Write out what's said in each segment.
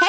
Hey,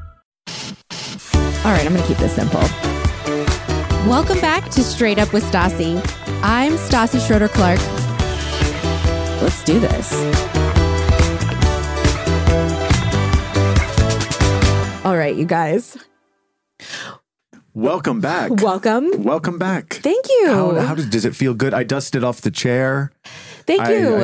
All right, I'm going to keep this simple. Welcome back to Straight Up with Stassi. I'm Stassi Schroeder-Clark. Let's do this. All right, you guys. Welcome back. Welcome. Welcome back. Thank you. How does it feel good? I dusted off the chair. Thank you.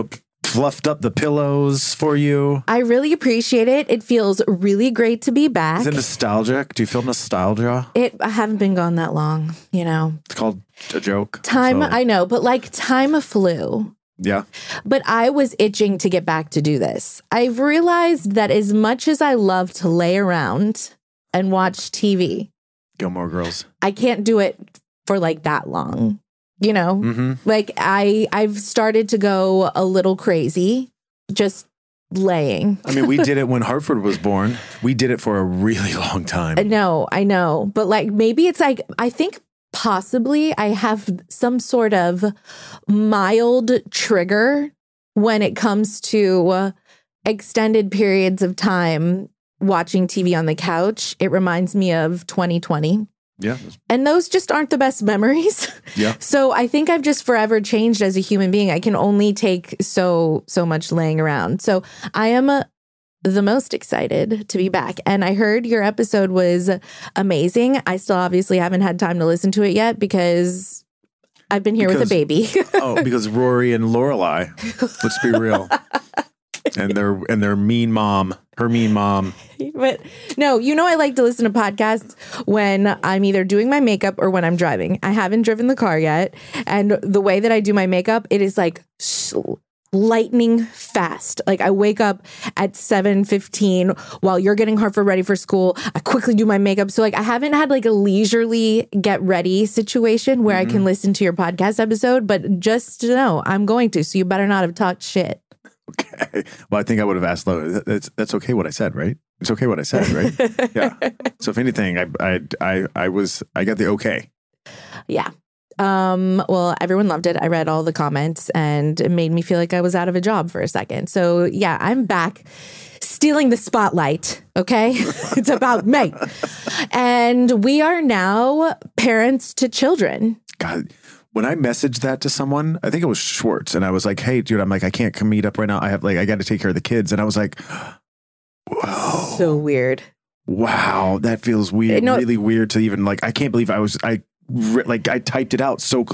I fluffed up the pillows for you. I really appreciate it. It feels really great to be back. Is it nostalgic? Do you feel nostalgia? I haven't been gone that long, you know. It's called a joke. Time, so. I know, but time flew. Yeah. But I was itching to get back to do this. I've realized that as much as I love to lay around and watch TV. Gilmore Girls. I can't do it for that long. You know, I've started to go a little crazy just laying. I mean, we did it when Hartford was born. We did it for a really long time. No, I know. But maybe it's I think possibly I have some sort of mild trigger when it comes to extended periods of time watching TV on the couch. It reminds me of 2020. Yeah. And those just aren't the best memories. Yeah. So I think I've just forever changed as a human being. I can only take so much laying around. So I am the most excited to be back. And I heard your episode was amazing. I still obviously haven't had time to listen to it yet because I've been here with a baby. Because Rory and Lorelai, let's be real. And their mean mom, her mean mom. But no, I like to listen to podcasts when I'm either doing my makeup or when I'm driving. I haven't driven the car yet. And the way that I do my makeup, it is lightning fast. I wake up at 7:15 while you're getting Hartford ready for school. I quickly do my makeup. So I haven't had a leisurely get ready situation where I can listen to your podcast episode. But just to know, I'm going to. So you better not have talked shit. Okay. Well, I think I would have asked Lola. That's okay what I said, right? It's okay what I said, right? Yeah. So if anything, I got the okay. Yeah. Well, everyone loved it. I read all the comments and it made me feel like I was out of a job for a second. So yeah, I'm back stealing the spotlight. Okay. It's about me. And we are now parents to children. God. When I messaged that to someone, I think it was Schwartz, and I was like, hey, dude, I can't come meet up right now. I have I got to take care of the kids. And I was like, whoa. So weird. Wow. That feels weird. No, really weird to even I can't believe I typed it out so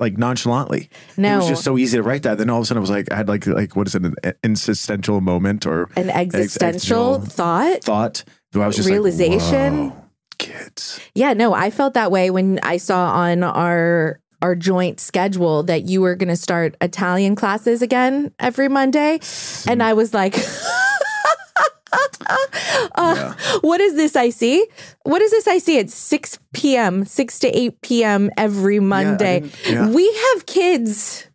nonchalantly. No. It was just so easy to write that. Then all of a sudden I was I had what is it, an existential moment or an existential thought? Thought. So I was just realization. Kids. Yeah, no, I felt that way when I saw on our joint schedule that you were going to start Italian classes again every Monday. And I was like, what is this I see? What is this I see? It's 6 p.m., 6 to 8 p.m. every Monday. We have kids.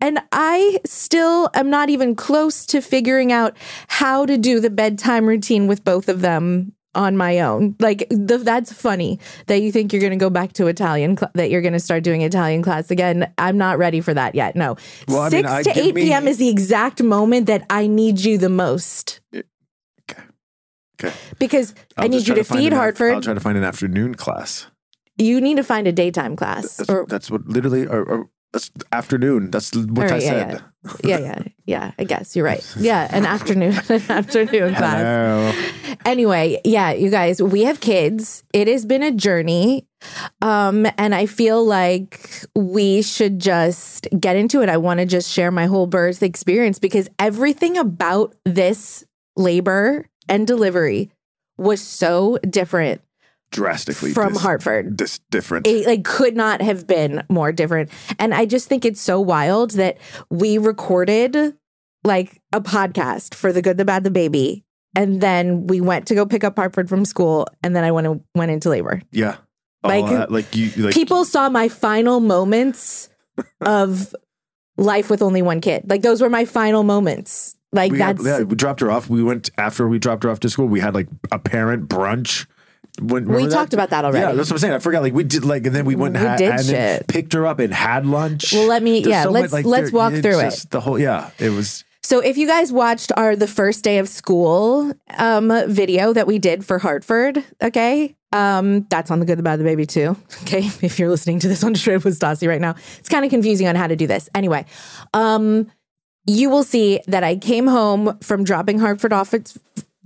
And I still am not even close to figuring out how to do the bedtime routine with both of them on my own. That's funny that you think you're going to go back to Italian, that you're going to start doing Italian class again. I'm not ready for that yet. No. Well, 6 to 8 p.m. is the exact moment that I need you the most. Okay. Because I need you to feed Hartford. I'll try to find an afternoon class. You need to find a daytime class. That's what literally... afternoon. That's what right, I said. Yeah. I guess you're right. Yeah, an afternoon class. Anyway, yeah, you guys, we have kids. It has been a journey. And I feel like we should just get into it. I want to just share my whole birth experience because everything about this labor and delivery was so different. Drastically from Hartford. Different. It could not have been more different. And I just think it's so wild that we recorded a podcast for The Good, the Bad, the Baby. And then we went to go pick up Hartford from school. And then I went into labor. Yeah. People saw my final moments of life with only one kid. Those were my final moments. We dropped her off. We went after we dropped her off to school. We had a parent brunch. We talked about that already. Yeah, that's what I'm saying. I forgot. We did and then we went and then picked her up and had lunch. Well, let's walk through it. The whole it was. So if you guys watched the first day of school video that we did for Hartford, okay, that's on The Good, the Bad, the Baby too. Okay, if you're listening to this on Straight with Stassi right now, it's kind of confusing on how to do this. Anyway, you will see that I came home from dropping Hartford off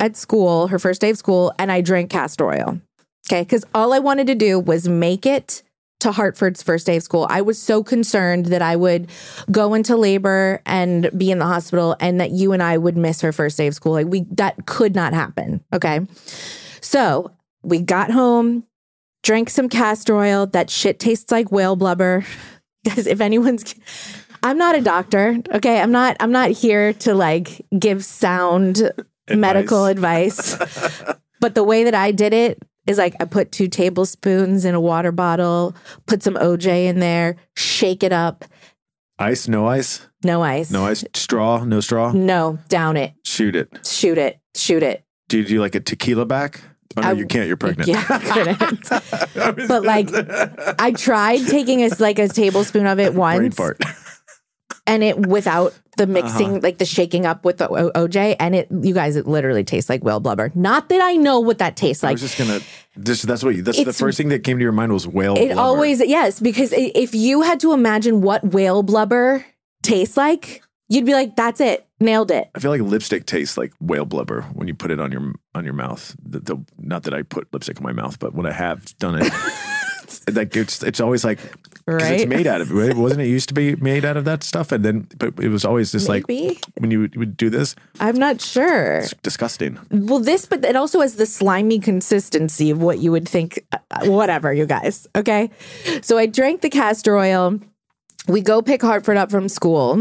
at school, her first day of school, and I drank castor oil. Okay, because all I wanted to do was make it to Hartford's first day of school. I was so concerned that I would go into labor and be in the hospital and that you and I would miss her first day of school. That could not happen. Okay. So we got home, drank some castor oil. That shit tastes like whale blubber. Because if anyone's... I'm not a doctor. Okay. I'm not here to give sound... medical advice. But the way that I did it is I put 2 tablespoons in a water bottle, put some OJ in there, shake it up. Ice? No ice? No ice. No ice? Straw? No straw? No. Down it. Shoot it. Did you a tequila back? Oh, no, you can't. You're pregnant. Yeah, I couldn't. But I tried taking a tablespoon of it once. Brain fart. And it without the mixing, the shaking up with the OJ, and it literally tastes like whale blubber. Not that I know what that tastes like. I was just gonna. That's the first thing that came to your mind was whale. It blubber. Always yes, because if you had to imagine what whale blubber tastes like, you'd be like, "That's it, nailed it." I feel like lipstick tastes like whale blubber when you put it on your mouth. Not that I put lipstick on my mouth, but when I have done it. It's always because right? It's made out of it. Right? Wasn't it used to be made out of that stuff? And then, but it was always just maybe? When you would do this. I'm not sure. It's disgusting. Well, but it also has the slimy consistency of what you would think, whatever, you guys. Okay. So I drank the castor oil. We go pick Hartford up from school.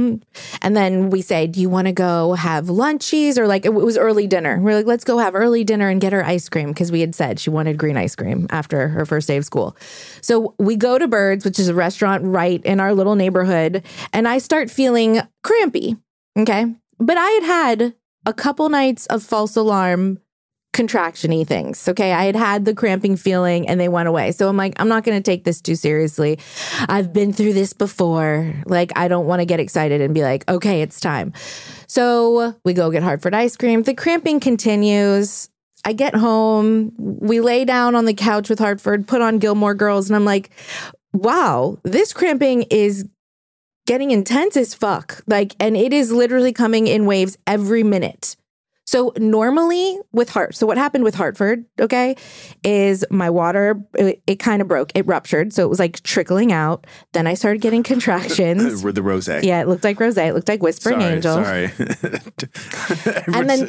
And then we say, do you want to go have lunchies? Or it was early dinner. We're like, let's go have early dinner and get her ice cream. Because we had said she wanted green ice cream after her first day of school. So we go to Bird's, which is a restaurant right in our little neighborhood. And I start feeling crampy. Okay. But I had a couple nights of false alarm contraction-y things. Okay. I had the cramping feeling and they went away. So I'm like, I'm not going to take this too seriously. I've been through this before. I don't want to get excited and be like, okay, it's time. So we go get Hartford ice cream. The cramping continues. I get home. We lay down on the couch with Hartford, put on Gilmore Girls. And I'm like, wow, this cramping is getting intense as fuck. And it is literally coming in waves every minute. So normally so what happened with Hartford, okay, is my water, it kind of broke. It ruptured. So it was trickling out. Then I started getting contractions. With the rosé. Yeah, it looked like rosé. It looked like Whispering Angel. Sorry. And then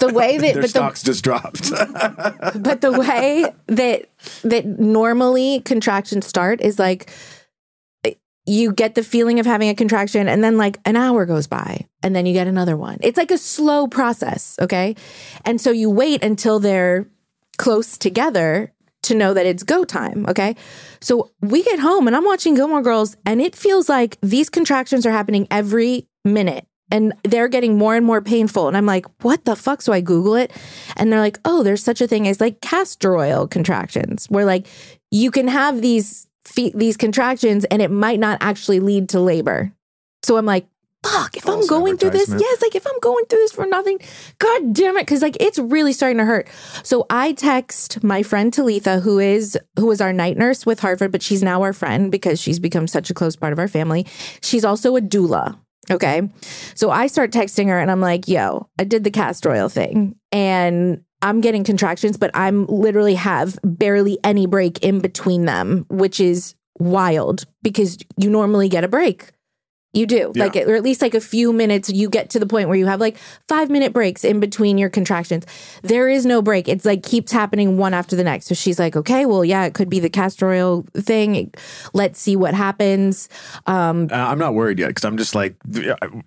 the way that... Their stocks just dropped. But the way that normally contractions start is you get the feeling of having a contraction and then an hour goes by and then you get another one. It's a slow process. Okay. And so you wait until they're close together to know that it's go time. Okay. So we get home and I'm watching Gilmore Girls and it feels like these contractions are happening every minute and they're getting more and more painful. And I'm like, what the fuck? So I Google it and they're like, oh, there's such a thing as castor oil contractions where you can have these contractions and it might not actually lead to labor. So I'm like, fuck, if I'm going through this, yes, like if I'm going through this for nothing, God damn it, because like it's really starting to hurt. So I text my friend Talitha, who is our night nurse with Hartford, but she's now our friend because she's become such a close part of our family. She's also a doula. Okay. So I start texting her and I'm like, yo, I did the castor oil thing and I'm getting contractions, but I'm literally have barely any break in between them, which is wild because you normally get a break. You do, yeah. Like, or at least like a few minutes. You get to the point where you have like 5-minute breaks in between your contractions. There is no break. It's like keeps happening one after the next. So she's like, okay, well, yeah, it could be the castor oil thing. Let's see what happens. I'm not worried yet because I'm just like,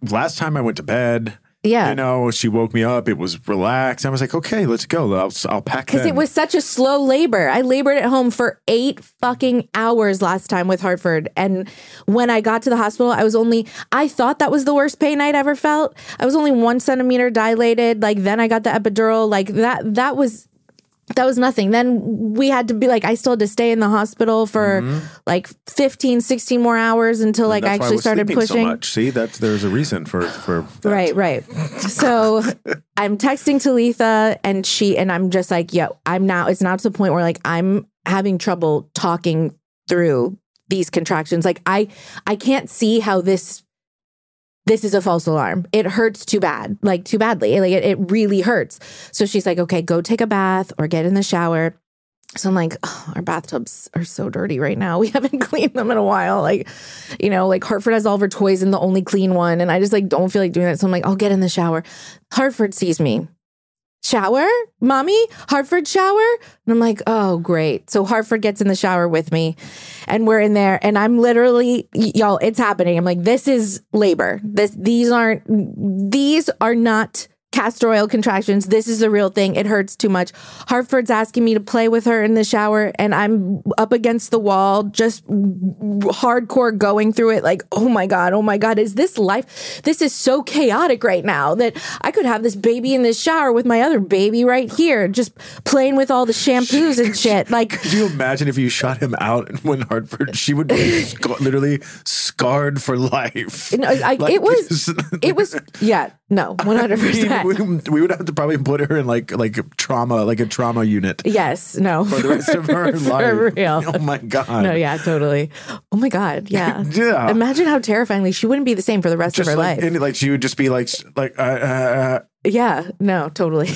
last time I went to bed. Yeah. You know, she woke me up. It was relaxed. I was like, okay, let's go. I'll pack because it was such a slow labor. I labored at home for 8 fucking hours last time with Hartford. And when I got to the hospital, I thought that was the worst pain I'd ever felt. I was only 1 centimeter dilated. Like then I got the epidural. Like that was nothing. Then we had to be like, I still had to stay in the hospital for like 15, 16 more hours until like I actually started pushing. So much. See, there's a reason for that. Right. So I'm texting Talitha and I'm just like, yo, it's now to the point where like I'm having trouble talking through these contractions. Like I can't see how this is a false alarm. It hurts too badly. Like it really hurts. So she's like, okay, go take a bath or get in the shower. So I'm like, oh, our bathtubs are so dirty right now. We haven't cleaned them in a while. Like, you know, like Hartford has all of her toys and the only clean one. And I just like, don't feel like doing that. So I'm like, I'll get in the shower. Hartford sees me. Shower? Mommy? Hartford shower? And I'm like, oh, great. So Hartford gets in the shower with me and we're in there and I'm literally, y'all, it's happening. I'm like, this is labor. These are not castor oil contractions. This is the real thing. It hurts too much. Hartford's asking me to play with her in the shower and I'm up against the wall, just hardcore going through it. Like, oh my God, is this life? This is so chaotic right now that I could have this baby in this shower with my other baby right here, just playing with all the shampoos and shit. Like, could you imagine if you shot him out when Hartford, she would be literally scarred for life. No, yeah, no, 100%. We would have to probably put her in like a trauma unit. Yes, no. For the rest of her life. Real. Oh my God. No, yeah, totally. Oh my God, yeah. Yeah. Imagine how terrifyingly she wouldn't be the same for the rest of her life. And, like she would just be like. Yeah, no, totally.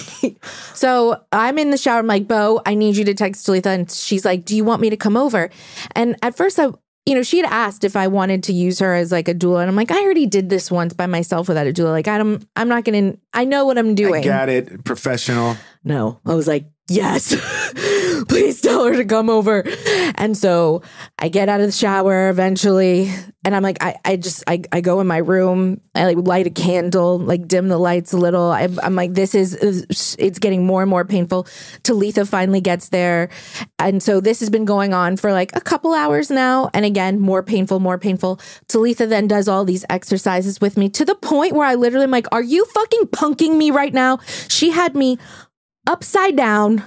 So I'm in the shower. I'm like, Bo, I need you to text Talitha, and she's like, do you want me to come over? And at first you know, she had asked if I wanted to use her as like a doula. And I'm like, I already did this once by myself without a doula. Like, I'm not going to, I know what I'm doing. I got it. Professional. No, I was like, yes, please tell her to come over. And so I get out of the shower eventually. And I'm like, I go in my room. I like light a candle, like dim the lights a little. I'm like, it's getting more and more painful. Talitha finally gets there. And so this has been going on for like a couple hours now. And again, more painful. Talitha then does all these exercises with me to the point where I literally am like, are you fucking punking me right now? She had me upside down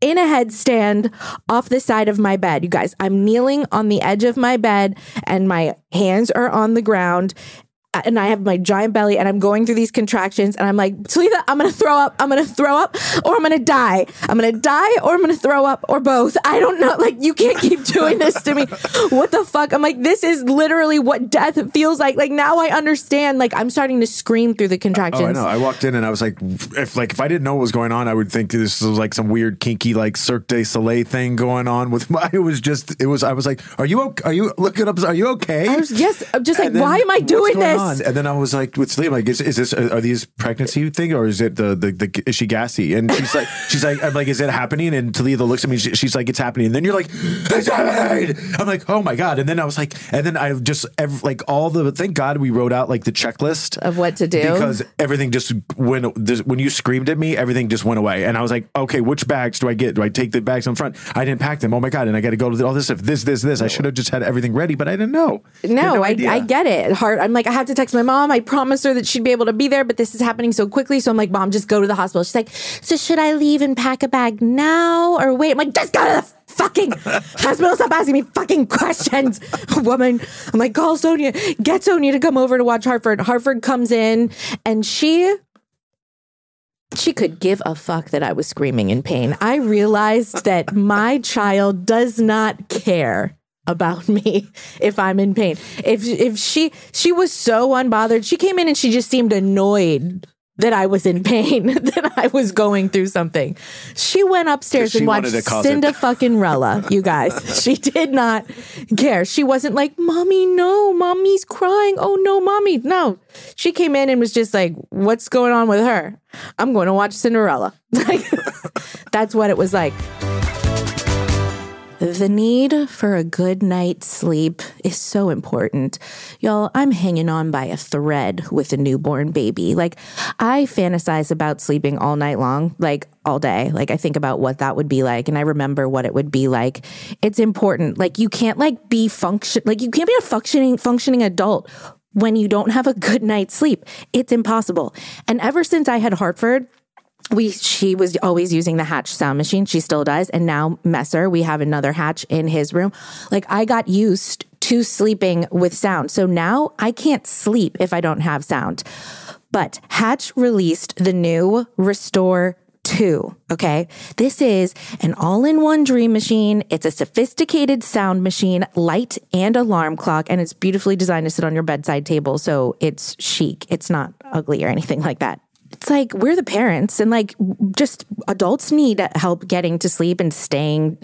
in a headstand off the side of my bed. You guys, I'm kneeling on the edge of my bed and my hands are on the ground and I have my giant belly and I'm going through these contractions and I'm like, Talitha, I'm going to throw up or I'm going to die. I'm going to die or I'm going to throw up or both. I don't know. Like, you can't keep doing this to me. What the fuck? I'm like, this is literally what death feels like. Like, now I understand. Like, I'm starting to scream through the contractions. Oh, I know. I walked in and I was like, if I didn't know what was going on, I would think this was like some weird kinky, like Cirque du Soleil thing going on with my, I was like, are you okay? Yes. I'm just like, why am I doing this? And then I was like, with Slim, like, are these pregnancy thing or is it the is she gassy? And she's like, I'm like, is it happening? And Talitha looks at me, she's like, it's happening. And then you're like, I died. I'm like, oh my God. And then I was like, and then I just thank God we wrote out like the checklist of what to do, because everything just when you screamed at me, everything just went away. And I was like, okay, which bags do I get? Do I take the bags in front? I didn't pack them. Oh my God. And I got to go to all this stuff. This. I should have just had everything ready, but I didn't know. I get it. I'm like, I have to text my mom. I promised her that she'd be able to be there, but this is happening so quickly. So I'm like, Mom, just go to the hospital. She's like, so should I leave and pack a bag now or wait? I'm like, just go to the fucking hospital. Stop asking me fucking questions, woman. I'm like, call Sonia. Get Sonia to come over to watch Hartford. Hartford comes in and she could give a fuck that I was screaming in pain. I realized that my child does not care about me if I'm in pain. If she was so unbothered. She came in and she just seemed annoyed that I was in pain, that I was going through something. She went upstairs and watched Cinda fucking Rella, you guys. She did not care. She wasn't like, Mommy, no, Mommy's crying. Oh, no, Mommy, no. She came in and was just like, what's going on with her? I'm going to watch Cinderella. Like, that's what it was like. The need for a good night's sleep is so important. Y'all, I'm hanging on by a thread with a newborn baby. Like, I fantasize about sleeping all night long, like all day. Like, I think about what that would be like, and I remember what it would be like. It's important. Like, you can't like be functioning adult when you don't have a good night's sleep. It's impossible. And ever since I had Hartford, she was always using the Hatch sound machine. She still does. And now Messer, we have another Hatch in his room. Like, I got used to sleeping with sound. So now I can't sleep if I don't have sound. But Hatch released the new Restore 2, okay? This is an all-in-one dream machine. It's a sophisticated sound machine, light and alarm clock, and it's beautifully designed to sit on your bedside table. So it's chic. It's not ugly or anything like that. It's like, we're the parents, and like, just adults need help getting to sleep and staying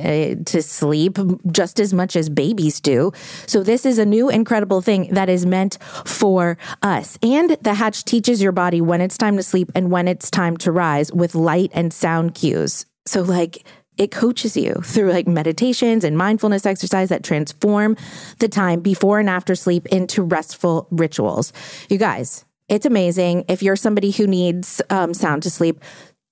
to sleep just as much as babies do. So this is a new incredible thing that is meant for us. And the Hatch teaches your body when it's time to sleep and when it's time to rise with light and sound cues. So like, it coaches you through like meditations and mindfulness exercise that transform the time before and after sleep into restful rituals. You guys, it's amazing. If you're somebody who needs sound to sleep,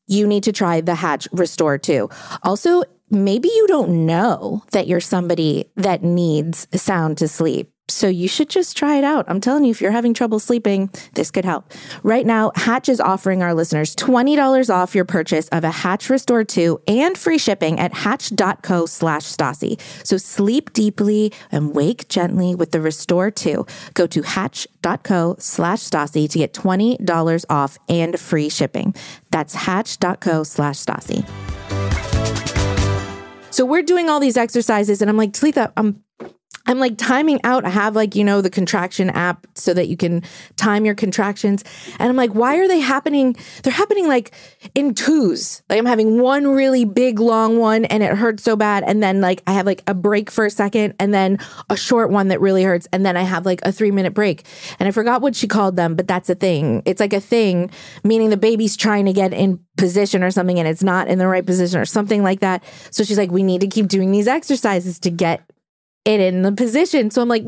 you need to try the Hatch Restore 2. Also, maybe you don't know that you're somebody that needs sound to sleep. So you should just try it out. I'm telling you, if you're having trouble sleeping, this could help. Right now, Hatch is offering our listeners $20 off your purchase of a Hatch Restore 2 and free shipping at hatch.co/Stassi. So sleep deeply and wake gently with the Restore 2. Go to hatch.co/Stassi to get $20 off and free shipping. That's hatch.co/Stassi. So we're doing all these exercises and I'm like, Talitha, I'm like timing out. I have like, you know, the contraction app so that you can time your contractions. And I'm like, why are they happening? They're happening like in twos. Like, I'm having one really big long one and it hurts so bad. And then like, I have like a break for a second and then a short one that really hurts. And then I have like a 3-minute break. And I forgot what she called them, but that's a thing. It's like a thing, meaning the baby's trying to get in position or something and it's not in the right position or something like that. So she's like, we need to keep doing these exercises to get it in the position. So I'm like,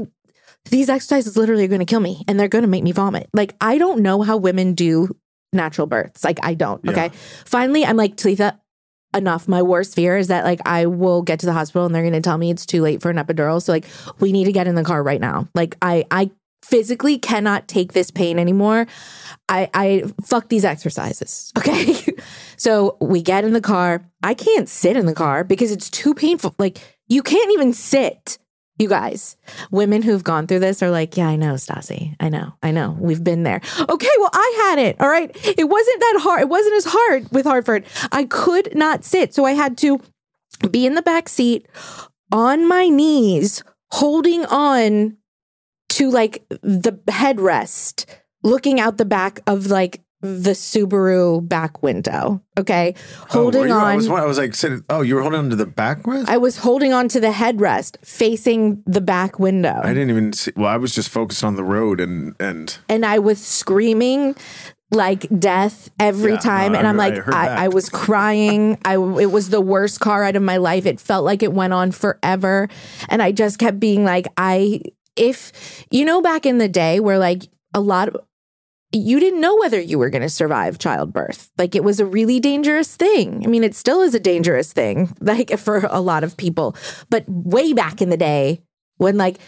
these exercises literally are going to kill me and they're going to make me vomit. Like, I don't know how women do natural births. Like, I don't. Yeah. Okay. Finally, I'm like, Talitha, enough. My worst fear is that like, I will get to the hospital and they're going to tell me it's too late for an epidural. So like, we need to get in the car right now. Like, I physically cannot take this pain anymore. I fuck these exercises. Okay. So we get in the car. I can't sit in the car because it's too painful. Like, you can't even sit. You guys, women who've gone through this are like, yeah, I know, Stassi. I know. We've been there. Okay, well, I had it. All right. It wasn't that hard. It wasn't as hard with Hartford. I could not sit. So I had to be in the back seat on my knees, holding on to like the headrest, looking out the back of like the Subaru back window. Okay. Holding on. I was like, you were holding on to the backrest? I was holding on to the headrest facing the back window. I didn't even see. Well, I was just focused on the road and I was screaming like death every time. No, and I'm like, I was crying. It was the worst car ride of my life. It felt like it went on forever. And I just kept being like, back in the day where like you didn't know whether you were going to survive childbirth. Like, it was a really dangerous thing. I mean, it still is a dangerous thing, like, for a lot of people. But way back in the day when, like,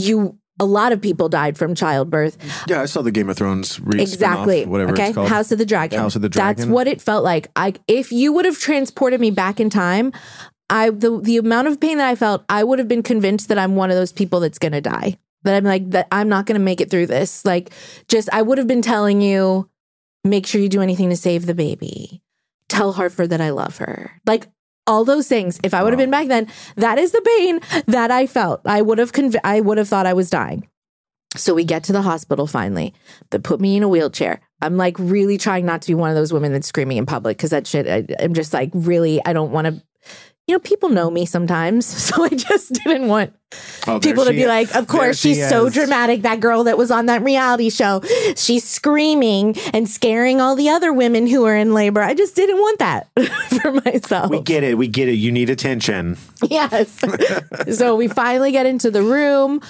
a lot of people died from childbirth. Yeah, I saw the Game of Thrones. Exactly. Spin-off, whatever it's called. House of the Dragon. That's what it felt like. If you would have transported me back in time, the amount of pain that I felt, I would have been convinced that I'm one of those people that's going to die. That I'm like, that I'm not going to make it through this. Like, just, I would have been telling you, make sure you do anything to save the baby. Tell Hartford that I love her. Like, all those things. If I would have been back then, that is the pain that I felt. I would have thought I was dying. So we get to the hospital finally. They put me in a wheelchair. I'm like really trying not to be one of those women that's screaming in public because that shit, I'm just like really, I don't want to, you know, people know me sometimes. So I just didn't want people to be like, of course, she's so dramatic. That girl that was on that reality show, she's screaming and scaring all the other women who are in labor. I just didn't want that for myself. We get it. You need attention. Yes. So we finally get into the room.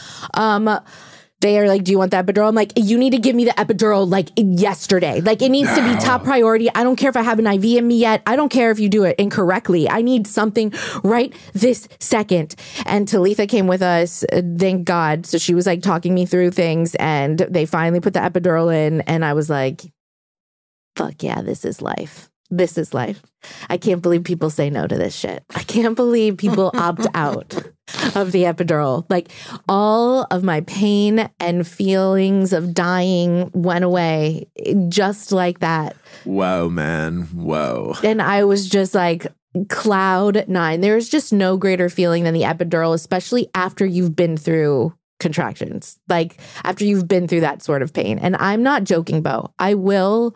They are like, do you want that epidural? I'm like, you need to give me the epidural like yesterday. Like, it needs to be top priority. I don't care if I have an IV in me yet. I don't care if you do it incorrectly. I need something right this second. And Talitha came with us, thank God. So she was like talking me through things, and they finally put the epidural in. And I was like, fuck yeah, this is life. This is life. I can't believe people say no to this shit. I can't believe people opt out of the epidural. Like, all of my pain and feelings of dying went away just like that. Whoa, man. Whoa. And I was just like cloud nine. There is just no greater feeling than the epidural, especially after you've been through contractions, like after you've been through that sort of pain. And I'm not joking, Bo. I will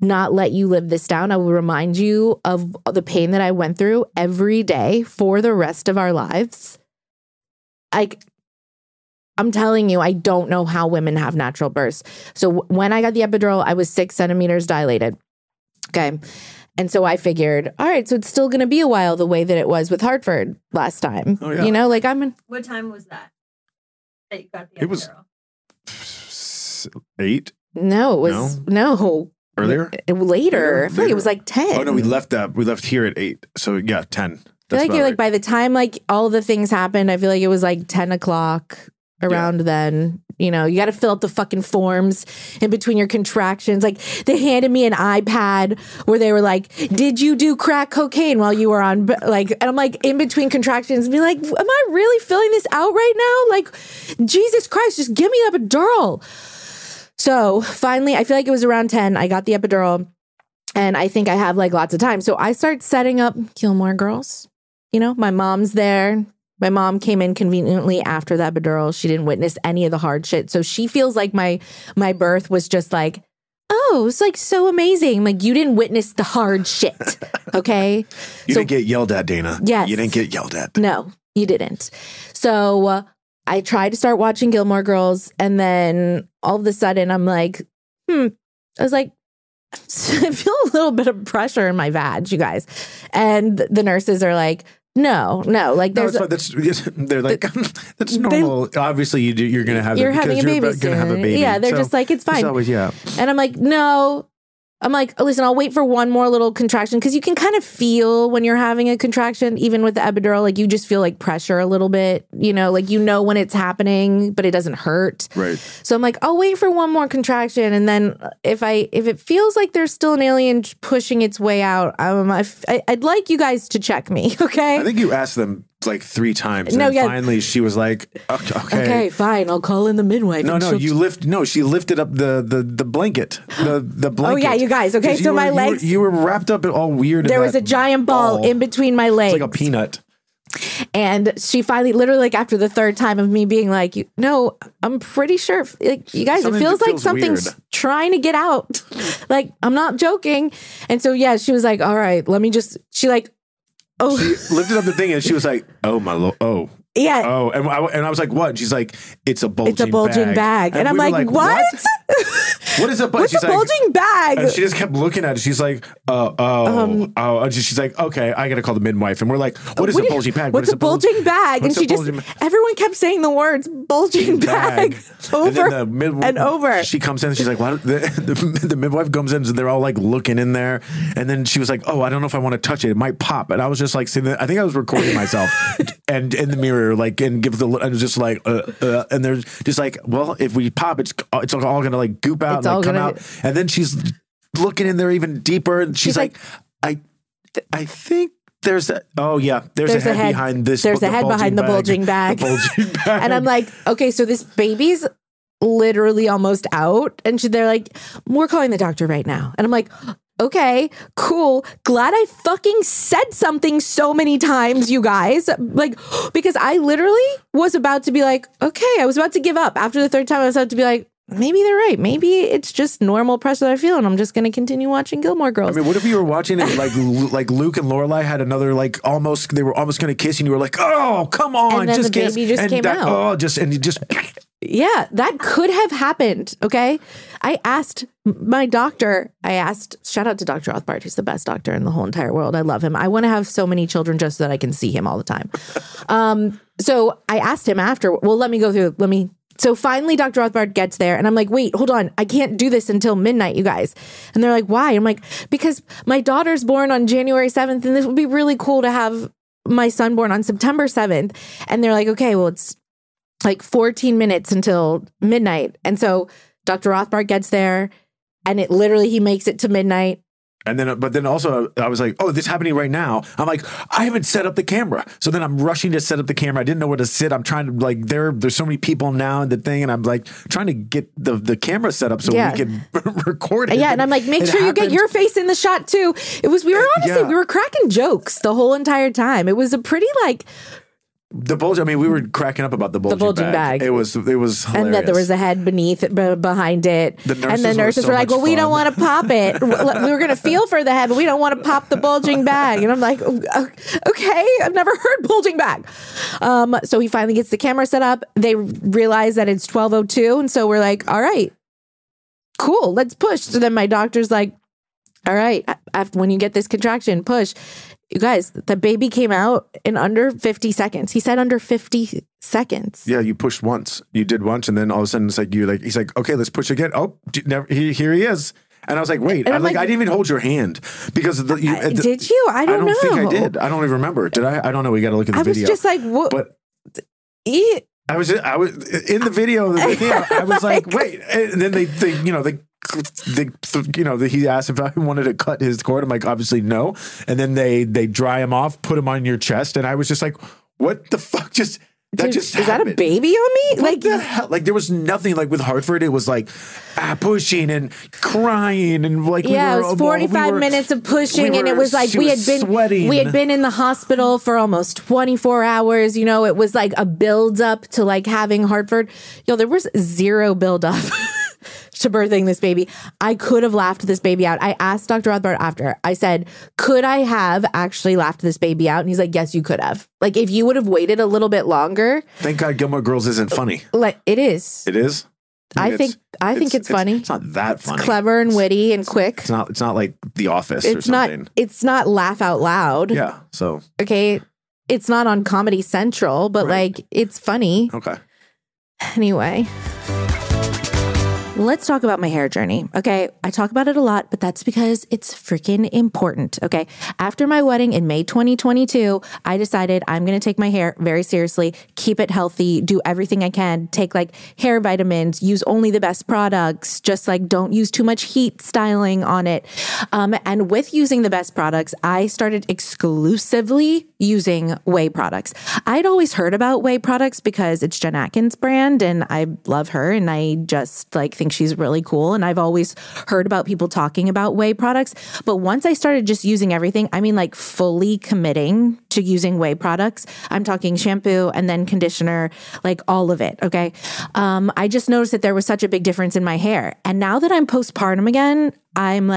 not let you live this down. I will remind you of the pain that I went through every day for the rest of our lives. Like, I'm telling you, I don't know how women have natural births. So when I got the epidural, I was 6 centimeters dilated. Okay. And so I figured, all right, so it's still going to be a while the way that it was with Hartford last time. Oh, yeah. You know, like I'm in. What time was that? That you got the epidural? It was 8. No, it was no. Earlier? Later. I feel like it was like 10. Oh no, we left here at 8. So yeah, 10. That's, I feel like right. By the time like all the things happened, I feel like it was like 10 o'clock around then. You know, you got to fill up the fucking forms in between your contractions. Like, they handed me an iPad where they were like, did you do crack cocaine while you were on? Like, and I'm like, in between contractions, be like, am I really filling this out right now? Like, Jesus Christ, just give me the epidural. So finally, I feel like it was around 10. I got the epidural and I think I have like lots of time. So I start setting up Gilmore Girls. You know, my mom's there. My mom came in conveniently after the epidural. She didn't witness any of the hard shit. So she feels like my birth was just like, oh, it's like so amazing. Like, you didn't witness the hard shit. Okay. You didn't get yelled at, Dana. Yes. You didn't get yelled at. No, you didn't. So I tried to start watching Gilmore Girls. And then all of a sudden I'm like, I was like, I feel a little bit of pressure in my vag, you guys. And the nurses are like, No, like there's. No, they're like, that's normal. Obviously, you're going to have. You're having a baby. You're going to have a baby. Yeah, they're so, just like, it's fine. It's always, yeah. And I'm like, no. I'm like, oh, listen, I'll wait for one more little contraction, because you can kind of feel when you're having a contraction, even with the epidural, like you just feel like pressure a little bit, you know, like, you know, when it's happening, but it doesn't hurt. Right. So I'm like, I'll wait for one more contraction. And then if it feels like there's still an alien pushing its way out, I'd like you guys to check me. OK, I think you asked them like 3 times. No, and finally she was like, okay, fine. I'll call in the midwife. She lifted up the blanket. The blanket. Oh yeah, you guys. Okay. So my legs. You were wrapped up in all weird. There was a giant ball in between my legs. It's like a peanut. And she finally, literally like after the 3rd time of me being like, no, I'm pretty sure, like, you guys, it feels like something's weird. Trying to get out. Like, I'm not joking. And so, yeah, she was like, all right, let me just, she like, oh. She lifted up the thing and she was like, oh, my Lord. Oh. Yeah. Oh. And I was like, what? And she's like, it's a bulging bag. And I'm like, what? What is a bulging bag? What's a bulging bag? And she just kept looking at it. She's like, oh. And she's like, okay, I got to call the midwife. And we're like, what is a bulging bag? What's a bulging bag? And she just, everyone kept saying the words bulging bag over and over. She comes in and she's like, what? The midwife comes in and they're all like looking in there. And then she was like, oh, I don't know if I want to touch it. It might pop. And I was just like, sitting there, I think I was recording myself and in the mirror. Like, and give the look, and just like, and they're just like, well, if we pop, it's all gonna like goop out and like come out. And then she's looking in there even deeper, and she's like, I think There's a head behind this. There's a head behind the bulging bag. And I'm like, okay, so this baby's literally almost out. And they're like, we're calling the doctor right now. And I'm like, okay, cool. Glad I fucking said something so many times, you guys. Like, because I literally was about to be like, okay, I was about to give up. After the third time, I was about to be like, maybe they're right. Maybe it's just normal pressure that I feel, and I'm just going to continue watching Gilmore Girls. I mean, what if you were watching it like Luke and Lorelai had another they were almost going to kiss, and you were like, oh, come on, just kiss. And then the baby just came out. Oh, yeah, that could have happened. Okay, I asked my doctor. Shout out to Dr. Rothbard, who's the best doctor in the whole entire world. I love him. I want to have so many children just so that I can see him all the time. So I asked him after. Well, let me go through. So finally, Dr. Rothbard gets there, and I'm like, wait, hold on. I can't do this until midnight, you guys. And they're like, why? I'm like, because my daughter's born on January 7th, and this would be really cool to have my son born on September 7th. And they're like, okay, well, it's like 14 minutes until midnight. And so Dr. Rothbard gets there, and he makes it to midnight. And then, but then also I was like, oh, this is happening right now. I'm like, I haven't set up the camera. So then I'm rushing to set up the camera. I didn't know where to sit. I'm trying to there's so many people now in the thing. And I'm like trying to get the camera set up so we can record it. Yeah. And I'm like, make sure you get your face in the shot too. We were cracking jokes the whole entire time. It was a pretty we were cracking up about the bulging bag. It was hilarious. And that there was a head behind it. The nurses were like, we don't want to pop it. We were going to feel for the head, but we don't want to pop the bulging bag. And I'm like, okay, I've never heard bulging bag. So he finally gets the camera set up. They realize that it's 12:02. And so we're like, all right, cool, let's push. So then my doctor's like, all right, when you get this contraction, push. You guys, the baby came out in under 50 seconds. He said under 50 seconds. Yeah, you pushed once. You did once, and then all of a sudden it's like he's like, okay, let's push again. Oh, here he is. And I was like, wait, I didn't even hold your hand because of the did you? I don't know. I don't think I did. I don't even remember. Did I? I don't know. We got to look at the video. I was just like, what? I was in the video. I was like, wait. And then he asked if I wanted to cut his cord. I'm like, obviously no. And then they dry him off, put him on your chest, and I was just like, what the fuck? Is that a baby on me? What the hell? There was nothing. With Hartford, it was pushing and crying and it was 45 minutes of pushing, and it was we had been in the hospital for almost 24 hours. You know, it was like a build up to having Hartford. Yo, there was zero build up. to birthing this baby. I could have laughed this baby out. I asked Dr. Rothbard after. I said, could I have actually laughed this baby out? And he's like, yes, you could have. If you would have waited a little bit longer. Thank God Gilmore Girls isn't funny. It is. It is? I think it's funny. It's not that funny. It's clever and witty and quick. It's not like The Office or something. It's not laugh out loud. Yeah, so. Okay, it's not on Comedy Central, but right. It's funny. Okay. Anyway. Let's talk about my hair journey, okay? I talk about it a lot, but that's because it's freaking important, okay? After my wedding in May 2022, I decided I'm going to take my hair very seriously, keep it healthy, do everything I can, take hair vitamins, use only the best products, just don't use too much heat styling on it. And with using the best products, I started exclusively using Whey products. I'd always heard about Whey products because it's Jen Atkins' brand and I love her and I just think she's really cool. And I've always heard about people talking about Whey products. But once I started just using everything, I mean fully committing to using Whey products, I'm talking shampoo and then conditioner, all of it. Okay. I just noticed that there was such a big difference in my hair. And now that I'm postpartum again, I'm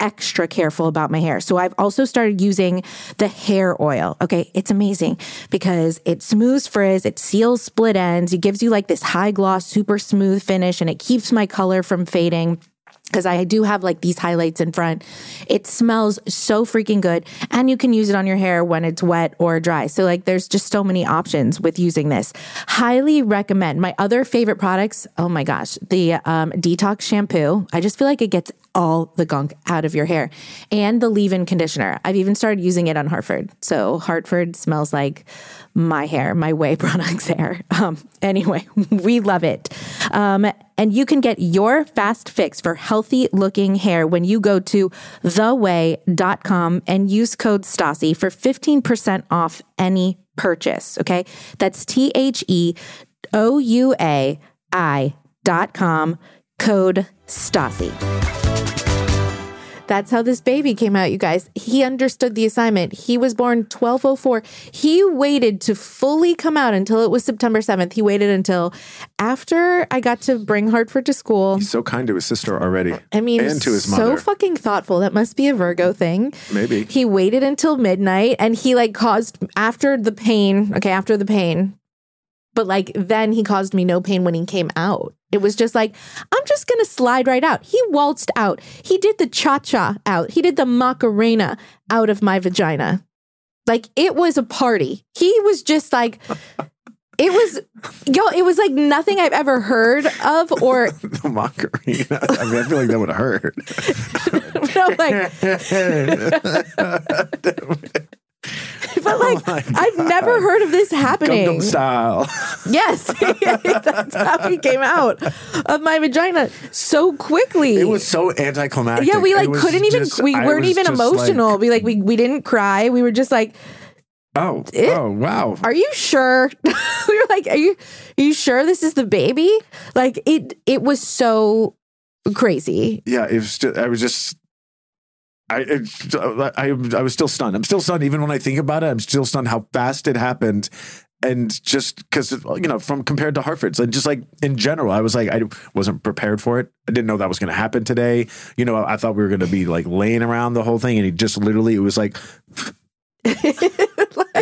extra careful about my hair. So I've also started using the hair oil. Okay. It's amazing because it smooths frizz, it seals split ends. It gives you this high gloss, super smooth finish, and it keeps my color from fading. Because I do have these highlights in front. It smells so freaking good. And you can use it on your hair when it's wet or dry. So there's just so many options with using this. Highly recommend. My other favorite products, oh my gosh, the detox shampoo. I just feel it gets all the gunk out of your hair. And the leave-in conditioner. I've even started using it on Hartford. So Hartford smells like my hair, my Whey products hair. Anyway, we love it. And you can get your fast fix for healthy looking hair when you go to theway.com and use code Stassi for 15% off any purchase. Okay. That's TheOuai.com, code Stassi. That's how this baby came out, you guys. He understood the assignment. He was born 1204. He waited to fully come out until it was September 7th. He waited until after I got to bring Hartford to school. He's so kind to his sister already. I mean, and to his mother. So fucking thoughtful. That must be a Virgo thing. Maybe. He waited until midnight and he caused after the pain. But then he caused me no pain when he came out. It was just I'm just going to slide right out. He waltzed out. He did the cha-cha out. He did the Macarena out of my vagina. It was a party. He was just it was like nothing I've ever heard of or... the Macarena. I mean, I feel like that would hurt. But I've never heard of this happening. Gangnam Style. Yes. That's how he came out of my vagina so quickly. It was so anticlimactic. Yeah, we we weren't even emotional. We didn't cry. We were just oh, wow. Are you sure? We were are you sure this is the baby? It was so crazy. Yeah, it was just, I was still stunned. I'm still stunned even when I think about it. I'm still stunned how fast it happened. And just because, compared to Hartford's, and just in general, I was I wasn't prepared for it. I didn't know that was going to happen today. I thought we were going to be laying around the whole thing. And it just literally, it was it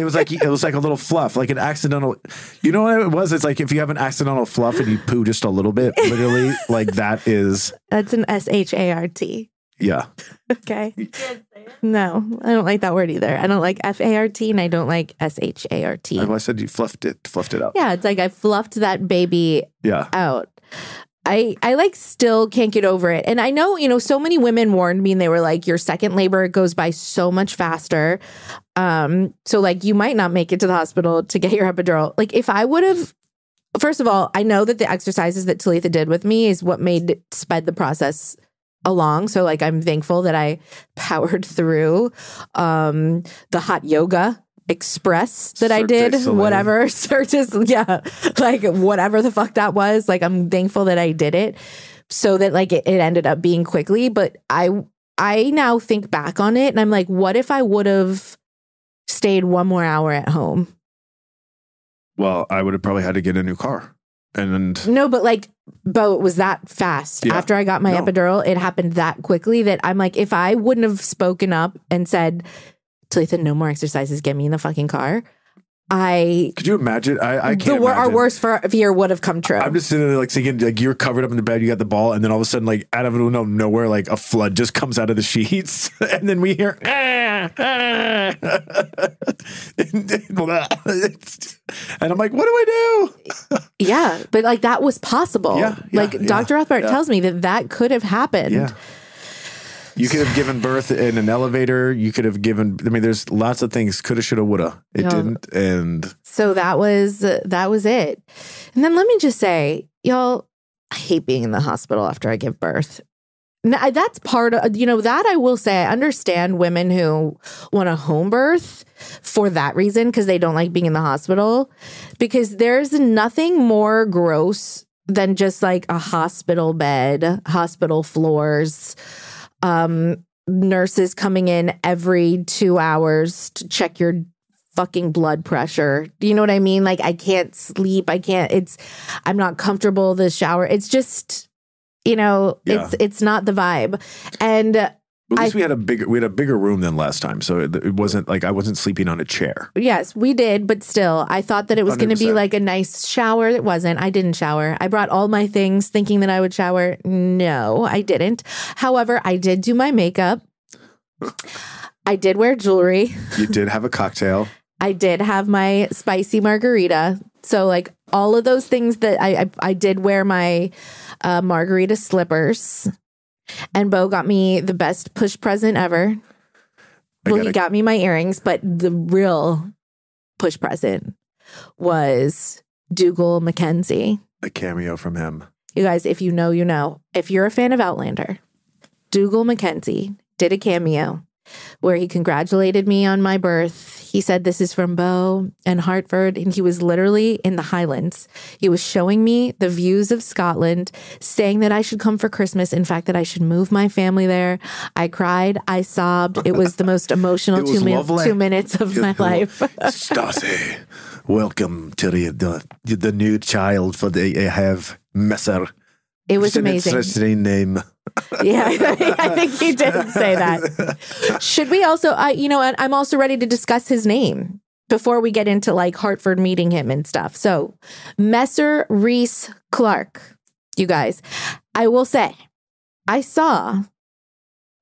was like a little fluff, like an accidental. You know what it was? It's if you have an accidental fluff and you poo just a little bit, literally that is. That's an SHART. Yeah. Okay. You can't say it. No, I don't like that word either. I don't like FART and I don't like SHART. I said you fluffed it out. Yeah, it's I fluffed that baby out. I still can't get over it. And I know, so many women warned me and they were your second labor goes by so much faster. So you might not make it to the hospital to get your epidural. If I would have, first of all, I know that the exercises that Talitha did with me is what sped the process along. So I'm thankful that I powered through the hot yoga express that I did, whatever. Whatever the fuck that was. I'm thankful that I did it so that it ended up being quickly. But I now think back on it and I'm what if I would have stayed one more hour at home? Well, I would have probably had to get a new car. And no, but Bo, it was that fast. Yeah. After I got my epidural, it happened that quickly that I'm if I wouldn't have spoken up and said, Talitha, no more exercises, get me in the fucking car. Could you imagine? I can't imagine. Our worst fear would have come true. I'm just sitting there thinking, you're covered up in the bed, you got the ball, and then all of a sudden, out of nowhere, a flood just comes out of the sheets, and then we hear, and I'm what do I do? Yeah, but that was possible. Dr. Rothbard tells me that could have happened. Yeah. You could have given birth in an elevator. You could have given, there's lots of things. Coulda, shoulda, woulda. It didn't. And so that was it. And then let me just say, y'all, I hate being in the hospital after I give birth. Now, that's part of, that I will say, I understand women who want a home birth for that reason, because they don't like being in the hospital, because there's nothing more gross than just a hospital bed, hospital floors, nurses coming in every 2 hours to check your fucking blood pressure. Do you know what I mean? I can't sleep. I'm not comfortable. The shower. It's just, it's not the vibe. And at least we had a bigger room than last time. So it wasn't I wasn't sleeping on a chair. Yes, we did. But still, I thought that it was going to be a nice shower. It wasn't. I didn't shower. I brought all my things thinking that I would shower. No, I didn't. However, I did do my makeup. I did wear jewelry. You did have a cocktail. I did have my spicy margarita. So all of those things that I did wear my margarita slippers. And Bo got me the best push present ever. He got me my earrings, but the real push present was Dougal McKenzie. A cameo from him. You guys, if you know, you know. If you're a fan of Outlander, Dougal McKenzie did a cameo where he congratulated me on my birth. He said, this is from Beau and Hartford. And he was literally in the Highlands. He was showing me the views of Scotland, saying that I should come for Christmas. In fact, that I should move my family there. I cried. I sobbed. It was the most emotional 2 minutes of my life. Stassi, welcome to the new child for the I have Messer. It was amazing. It's an interesting name. Yeah, I think he did say that. Should we also, I'm also ready to discuss his name before we get into like Hartford meeting him and stuff. So Messer Reese Clark, you guys, I will say, I saw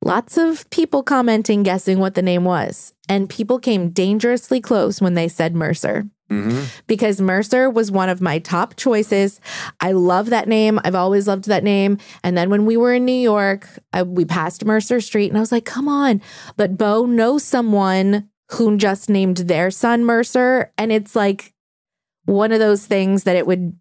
lots of people commenting, guessing what the name was. And people came dangerously close when they said Mercer. Mm-hmm. Because Mercer was one of my top choices. I love that name. I've always loved that name. And then when we were in New York, we passed Mercer Street and I was like, come on. But Beau knows someone who just named their son Mercer. And it's like one of those things that it would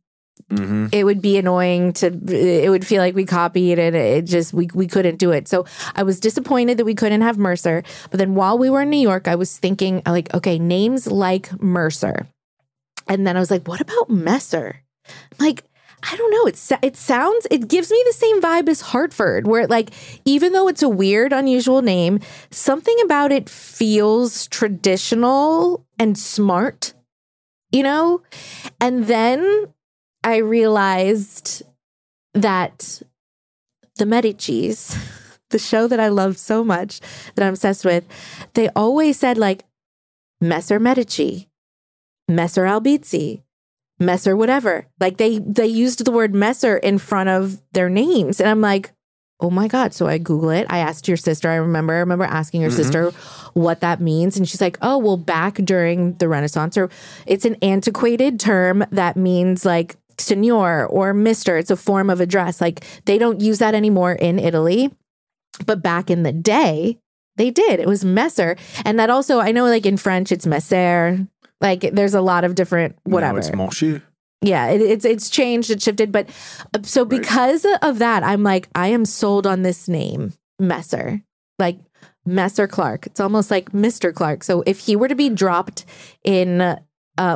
be annoying to, it would feel like we copied and it just, we couldn't do it. So I was disappointed that we couldn't have Mercer. But then while we were in New York, I was thinking like, okay, names like Mercer. And then I was like, what about Messer? Like, I don't know. It gives me the same vibe as Hartford, where like, even though it's a weird, unusual name, something about it feels traditional and smart, you know? And then I realized that the Medicis, the show that I love so much, that I'm obsessed with, they always said like, Messer Medici. Messer Albizzi, Messer whatever. Like they used the word Messer in front of their names. And I'm like, oh my God. So I Google it. I asked your sister. I remember asking your sister what that means. And she's like, oh, well, back during the Renaissance, or it's an antiquated term that means like Signor or Mister. It's a form of address. Like they don't use that anymore in Italy. But back in the day, they did. It was Messer. And that also, I know like in French, it's Messer. Like there's a lot of different whatever. No, it's Monsieur. Yeah, it's changed, it shifted, but so right. Because of that, I'm like, I am sold on this name, Messer, like Messer Clark. It's almost like Mr. Clark. So if he were to be dropped in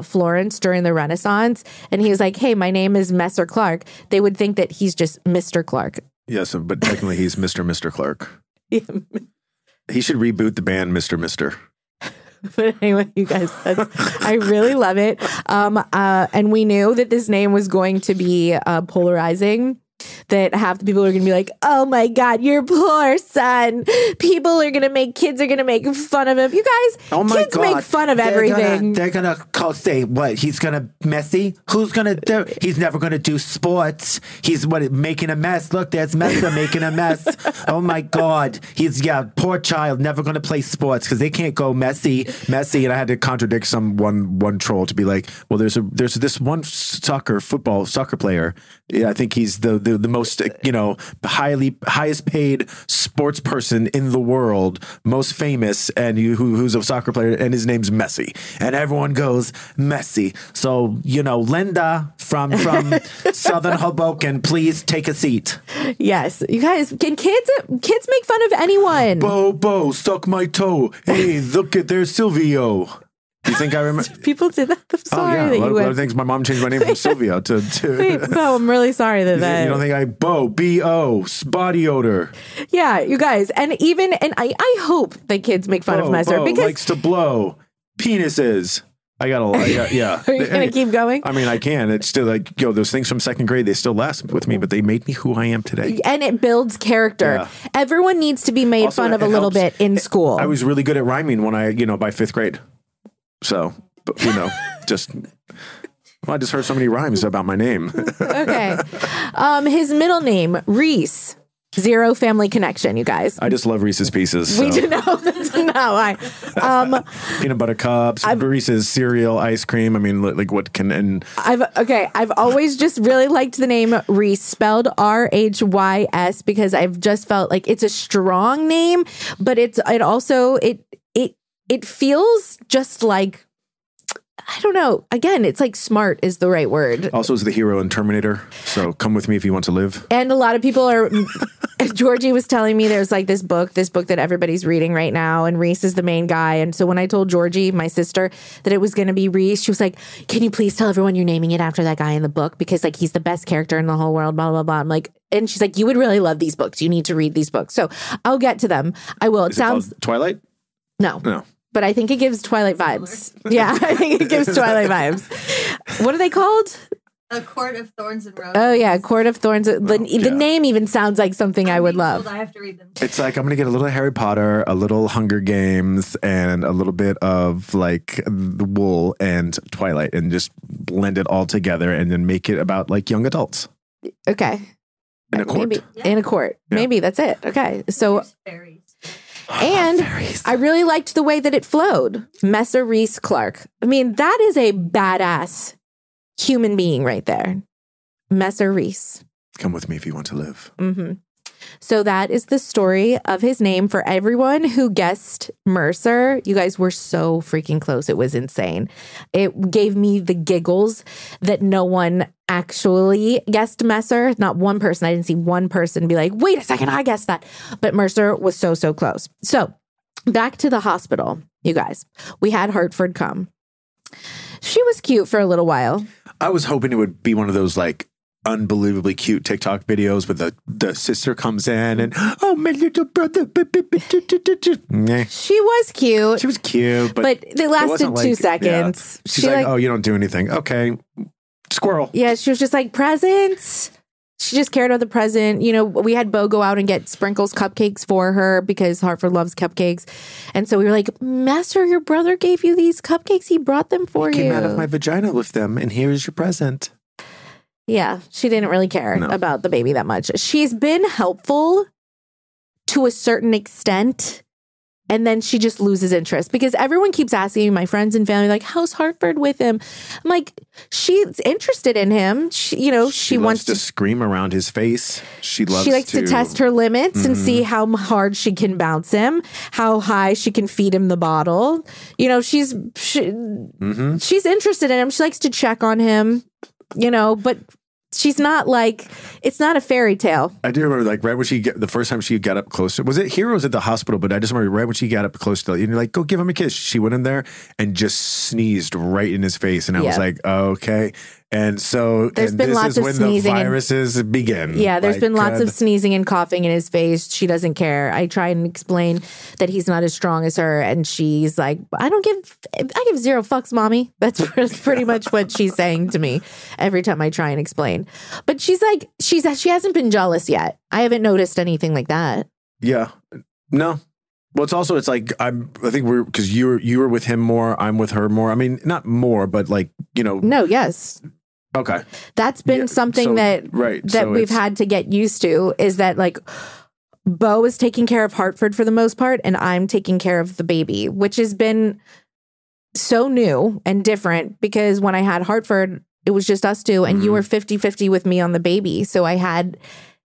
Florence during the Renaissance, and he was like, "Hey, my name is Messer Clark," they would think that he's just Mr. Clark. Yes, but technically he's Mr. Clark. Yeah. He should reboot the band, Mr. But anyway, you guys, I really love it. And we knew that this name was going to be polarizing, that half the people are going to be like, oh, my God, your poor son. Kids are going to make fun of him. You guys, oh my kids God. Make fun of everything. They're going to say, what, he's going to messy? Who's going to do it? He's never going to do sports. He's making a mess. Look, there's Messer making a mess. Oh, my God. He's, poor child, never going to play sports because they can't go messy. And I had to contradict one troll to be like, well, there's this one soccer player. Yeah, I think he's the most, highest paid sports person in the world, most famous, and who's a soccer player, and his name's Messi, and everyone goes Messi. So Linda from Southern Hoboken, please take a seat. Yes, you guys, can kids make fun of anyone? Bo, suck my toe. Hey, look at there's Silvio. You think I remember? People did that. I'm sorry. Oh, yeah. A lot of things. My mom changed my name from Sylvia to. Wait, Bo, I'm really sorry that. You don't think I Bo B-O body odor? Yeah, you guys, and I hope the kids make fun of Messer because likes to blow penises. I got a lot. Yeah. Are you gonna keep going? I mean, I can. It's still like those things from second grade. They still last with me, but they made me who I am today. And it builds character. Yeah. Everyone needs to be made also, fun of a little bit in school. I was really good at rhyming when I, by fifth grade. So, I just heard so many rhymes about my name. Okay. His middle name, Reese. Zero family connection, you guys. I just love Reese's Pieces. So. We do know. That's not why. Peanut butter cups, Reese's cereal, ice cream. I mean, like what can... And I've always just really liked the name Reese, spelled R-H-Y-S, because I've just felt like it's a strong name, but it also... It feels just like I don't know. Again, it's like smart is the right word. Also is the hero in Terminator. So come with me if you want to live. And a lot of people are... Georgie was telling me there's like this book that everybody's reading right now. And Reese is the main guy. And so when I told Georgie, my sister, that it was going to be Reese, she was like, can you please tell everyone you're naming it after that guy in the book? Because like he's the best character in the whole world, blah, blah, blah. I'm like... And she's like, you would really love these books. You need to read these books. So I'll get to them. I will. It sounds Twilight? No. But I think it gives Twilight vibes. Yeah, I think it gives Twilight vibes. What are they called? A Court of Thorns and Roses. Oh, yeah. Court of Thorns. The name even sounds like something I would love. I have to read them. It's like, I'm going to get a little Harry Potter, a little Hunger Games, and a little bit of like The Wool and Twilight, and just blend it all together and then make it about like young adults. Okay. In a court. Maybe, yeah. In a court. Yeah. Maybe that's it. Okay. So, fairies. And fairies. I really liked the way that it flowed. Messer Reese Clark. I mean, that is a badass human being right there. Messer Reese. Come with me if you want to live. Mm-hmm. So that is the story of his name. For everyone who guessed Mercer, you guys were so freaking close. It was insane. It gave me the giggles that no one actually guessed Messer. Not one person. I didn't see one person be like, wait a second, I guessed that. But Mercer was so, so close. So back to the hospital, you guys. We had Hartford come. She was cute for a little while. I was hoping it would be one of those like, unbelievably cute TikTok videos with the sister comes in and, oh, my little brother. She was cute. She was cute. But they lasted 2 seconds. Yeah. She's like, oh, you don't do anything. Okay. Squirrel. Yeah. She was just like, presents. She just cared about the present. You know, we had Beau go out and get Sprinkles cupcakes for her because Hartford loves cupcakes. And so we were like, Master, your brother gave you these cupcakes. He brought them for you. He came out of my vagina with them, and here is your present. Yeah, she didn't really care about the baby that much. She's been helpful to a certain extent, and then she just loses interest because everyone keeps asking me, my friends and family, like, how's Hartford with him? I'm like, she's interested in him. She wants to scream around his face. She likes to test her limits and see how hard she can bounce him, how high she can feed him the bottle. You know, she's interested in him. She likes to check on him. You know, but she's not like, it's not a fairy tale. I do remember like right when the first time she got up close to, was it here or was it the hospital? But I just remember right when she got up close to, and you're like, go give him a kiss. She went in there and just sneezed right in his face. And I was like, oh, okay. And so this is when the viruses begin. Yeah, there's been lots of sneezing and coughing in his face. She doesn't care. I try and explain that he's not as strong as her. And she's like, I give zero fucks, mommy. That's pretty much what she's saying to me every time I try and explain. But she's like, she hasn't been jealous yet. I haven't noticed anything like that. Yeah. No. Well, it's also, it's like, I think because you were with him more, I'm with her more. I mean, not more, but like, you know. No, yes. Okay. That's been something that we've had to get used to, is that like Beau is taking care of Hartford for the most part, and I'm taking care of the baby, which has been so new and different because when I had Hartford, it was just us two, and you were 50-50 with me on the baby. So I had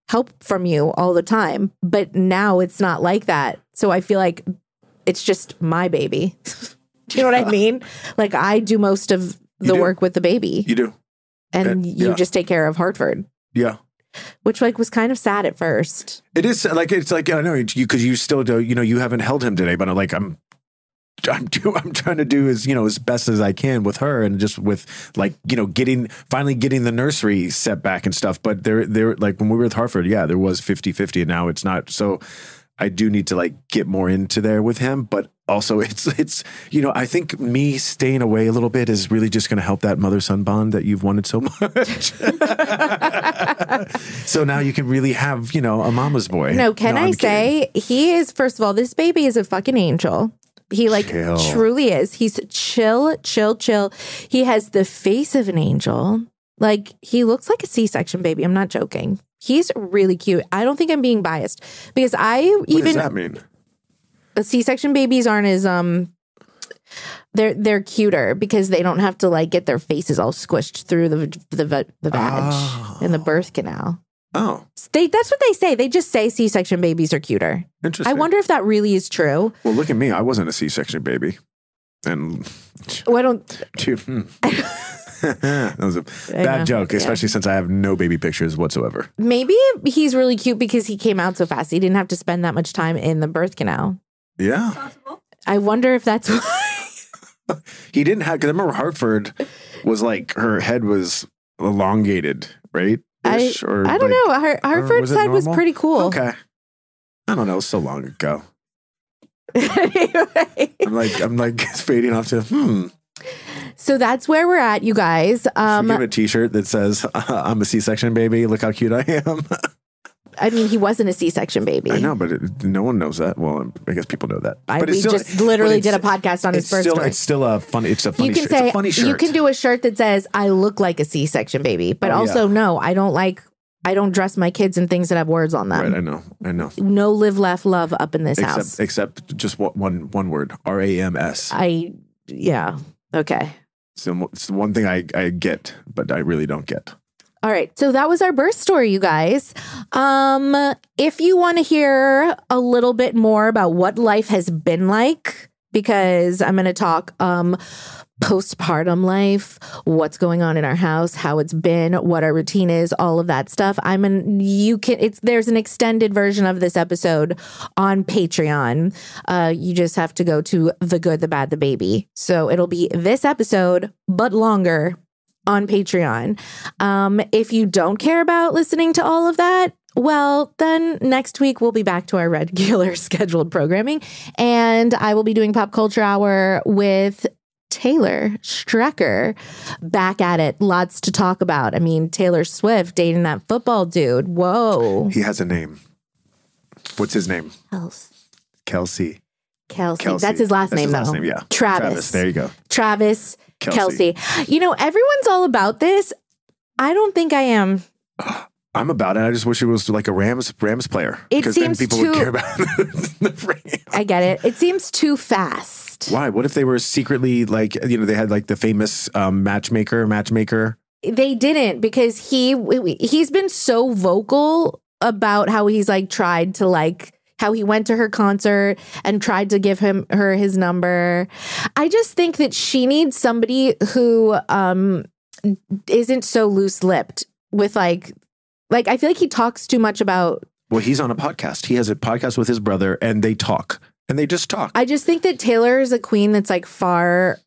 help from you all the time, but now it's not like that. So I feel like it's just my baby. Do you know what I mean? Like I do most of the work with the baby. You do. And you just take care of Hartford. Yeah. Which like was kind of sad at first. It is like, it's like, I know you, cause you still do, you know, you haven't held him today, but I'm like, I'm trying to do as, you know, as best as I can with her and just with like, you know, finally getting the nursery set back and stuff. But there, like when we were with Hartford, yeah, there was 50-50 and now it's not. So I do need to like get more into there with him, but also it's, you know, I think me staying away a little bit is really just going to help that mother-son bond that you've wanted so much. So now you can really have, you know, a mama's boy. No, I'm kidding. He is, first of all, this baby is a fucking angel. He like truly is. He's chill. He has the face of an angel. Like he looks like a C-section baby. I'm not joking. He's really cute. I don't think I'm being biased because what does that mean? C-section babies aren't as they're cuter because they don't have to like get their faces all squished through the vag and the birth canal. Oh, that's what they say. They just say C-section babies are cuter. Interesting. I wonder if that really is true. Well, look at me. I wasn't a C-section baby. And oh, I don't. That was a bad joke, especially since I have no baby pictures whatsoever. Maybe he's really cute because he came out so fast. He didn't have to spend that much time in the birth canal. Yeah. I wonder if that's why. He didn't have, because I remember Hartford was like, her head was elongated, right? I don't know. Hartford's head was pretty cool. Okay. I don't know. It was so long ago. Anyway. I'm like fading off to, So that's where we're at, you guys. Should we give a t-shirt that says, I'm a C-section baby. Look how cute I am. I mean, he wasn't a C-section baby. I know, but no one knows that. Well, I guess people know that. But we just literally did a podcast on his birth story. It's still a funny shirt. It's a funny shirt. You can do a shirt that says, I look like a C-section baby. But no, I don't dress my kids in things that have words on them. Right, I know. No live, laugh, love up in this house. Except just one word, R-A-M-S. Okay. So it's the one thing I get, but I really don't get. All right. So that was our birth story, you guys. If you want to hear a little bit more about what life has been like, because I'm going to talk postpartum life, what's going on in our house, how it's been, what our routine is, all of that stuff. There's an extended version of this episode on Patreon. You just have to go to The Good, The Bad, The Baby. So it'll be this episode, but longer, on Patreon. If you don't care about listening to all of that, well, then next week we'll be back to our regular scheduled programming, and I will be doing Pop Culture Hour with Taylor Strecker. Back at it. Lots to talk about. I mean, Taylor Swift dating that football dude. Whoa. He has a name. What's his name? Kelce. That's his last name, though. Last name, yeah. Travis. There you go. Travis Kelce. You know, everyone's all about this. I don't think I am. I'm about it. I just wish it was like a Rams player. Because then people would care about the Rams. I get it. It seems too fast. Why? What if they were secretly like, you know, they had like the famous matchmaker? They didn't, because he's been so vocal about how he's like tried to like, how he went to her concert and tried to give her his number. I just think that she needs somebody who isn't so loose-lipped with like I feel like he talks too much about. Well, he's on a podcast. He has a podcast with his brother, and they talk. And they just talk. I just think that Taylor is a queen that's like far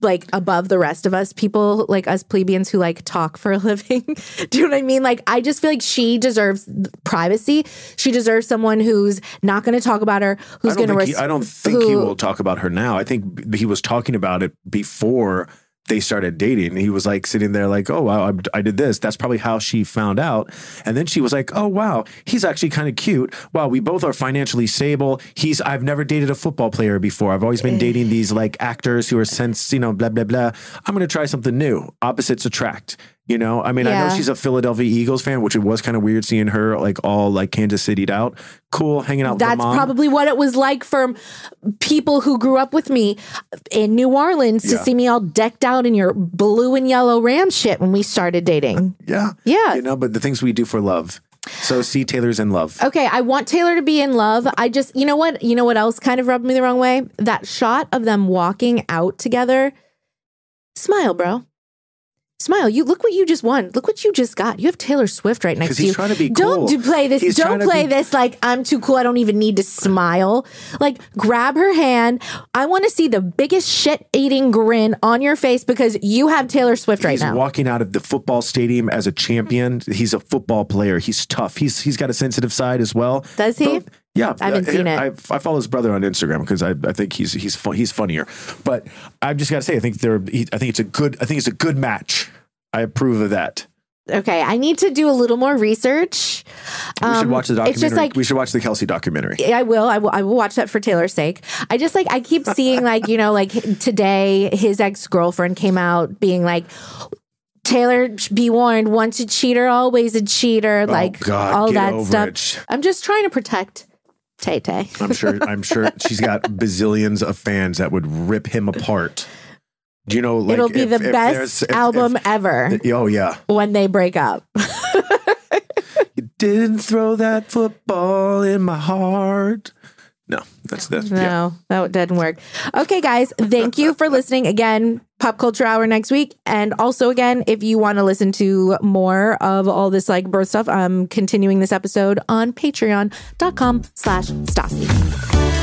like above the rest of us people, like us plebeians who like talk for a living. Do you know what I mean? Like, I just feel like she deserves privacy. She deserves someone who's not going to talk about her, who's going to I don't think he will talk about her now. I think he was talking about it before they started dating. He was like sitting there like, oh, wow, I did this. That's probably how she found out. And then she was like, oh, wow, he's actually kind of cute. Wow, we both are financially stable. I've never dated a football player before. I've always been dating these like actors who are since, you know, blah, blah, blah. I'm going to try something new. Opposites attract. You know, I mean, yeah. I know she's a Philadelphia Eagles fan, which it was kind of weird seeing her like all like Kansas City'd out. Cool. Hanging out with her mom. That's probably what it was like for people who grew up with me in New Orleans to see me all decked out in your blue and yellow Ram shit when we started dating. Yeah. Yeah. You know, but the things we do for love. So see, Taylor's in love. Okay. I want Taylor to be in love. I just, you know what else kind of rubbed me the wrong way? That shot of them walking out together. Smile, bro. Smile. You look what you just won. Look what you just got. You have Taylor Swift right next to you. He's trying to be cool. Don't play this. Don't play this like I'm too cool. I don't even need to smile. Like, grab her hand. I want to see the biggest shit-eating grin on your face because you have Taylor Swift right now. He's walking out of the football stadium as a champion. He's a football player. He's tough. He's got a sensitive side as well. Does he? But, yeah, I haven't seen it. I follow his brother on Instagram because I think he's funnier. But I've just got to say, I think it's a good match. I approve of that. Okay, I need to do a little more research. We should watch the documentary. It's just like, we should watch the Kelce documentary. I will watch that for Taylor's sake. I just like, I keep seeing like, you know, like today his ex-girlfriend came out being like, Taylor, be warned, once a cheater, always a cheater. Like, oh God, all that stuff. It. I'm just trying to protect Tay Tay. I'm sure she's got bazillions of fans that would rip him apart. Do you know? Like, it'll be the best album ever. Oh yeah. When they break up. You didn't throw that football in my heart. No, that's no, yeah. That didn't work. Okay, guys, thank you for listening again. Pop Culture Hour next week. And also, again, if you want to listen to more of all this like birth stuff, I'm continuing this episode on patreon.com/Stassi.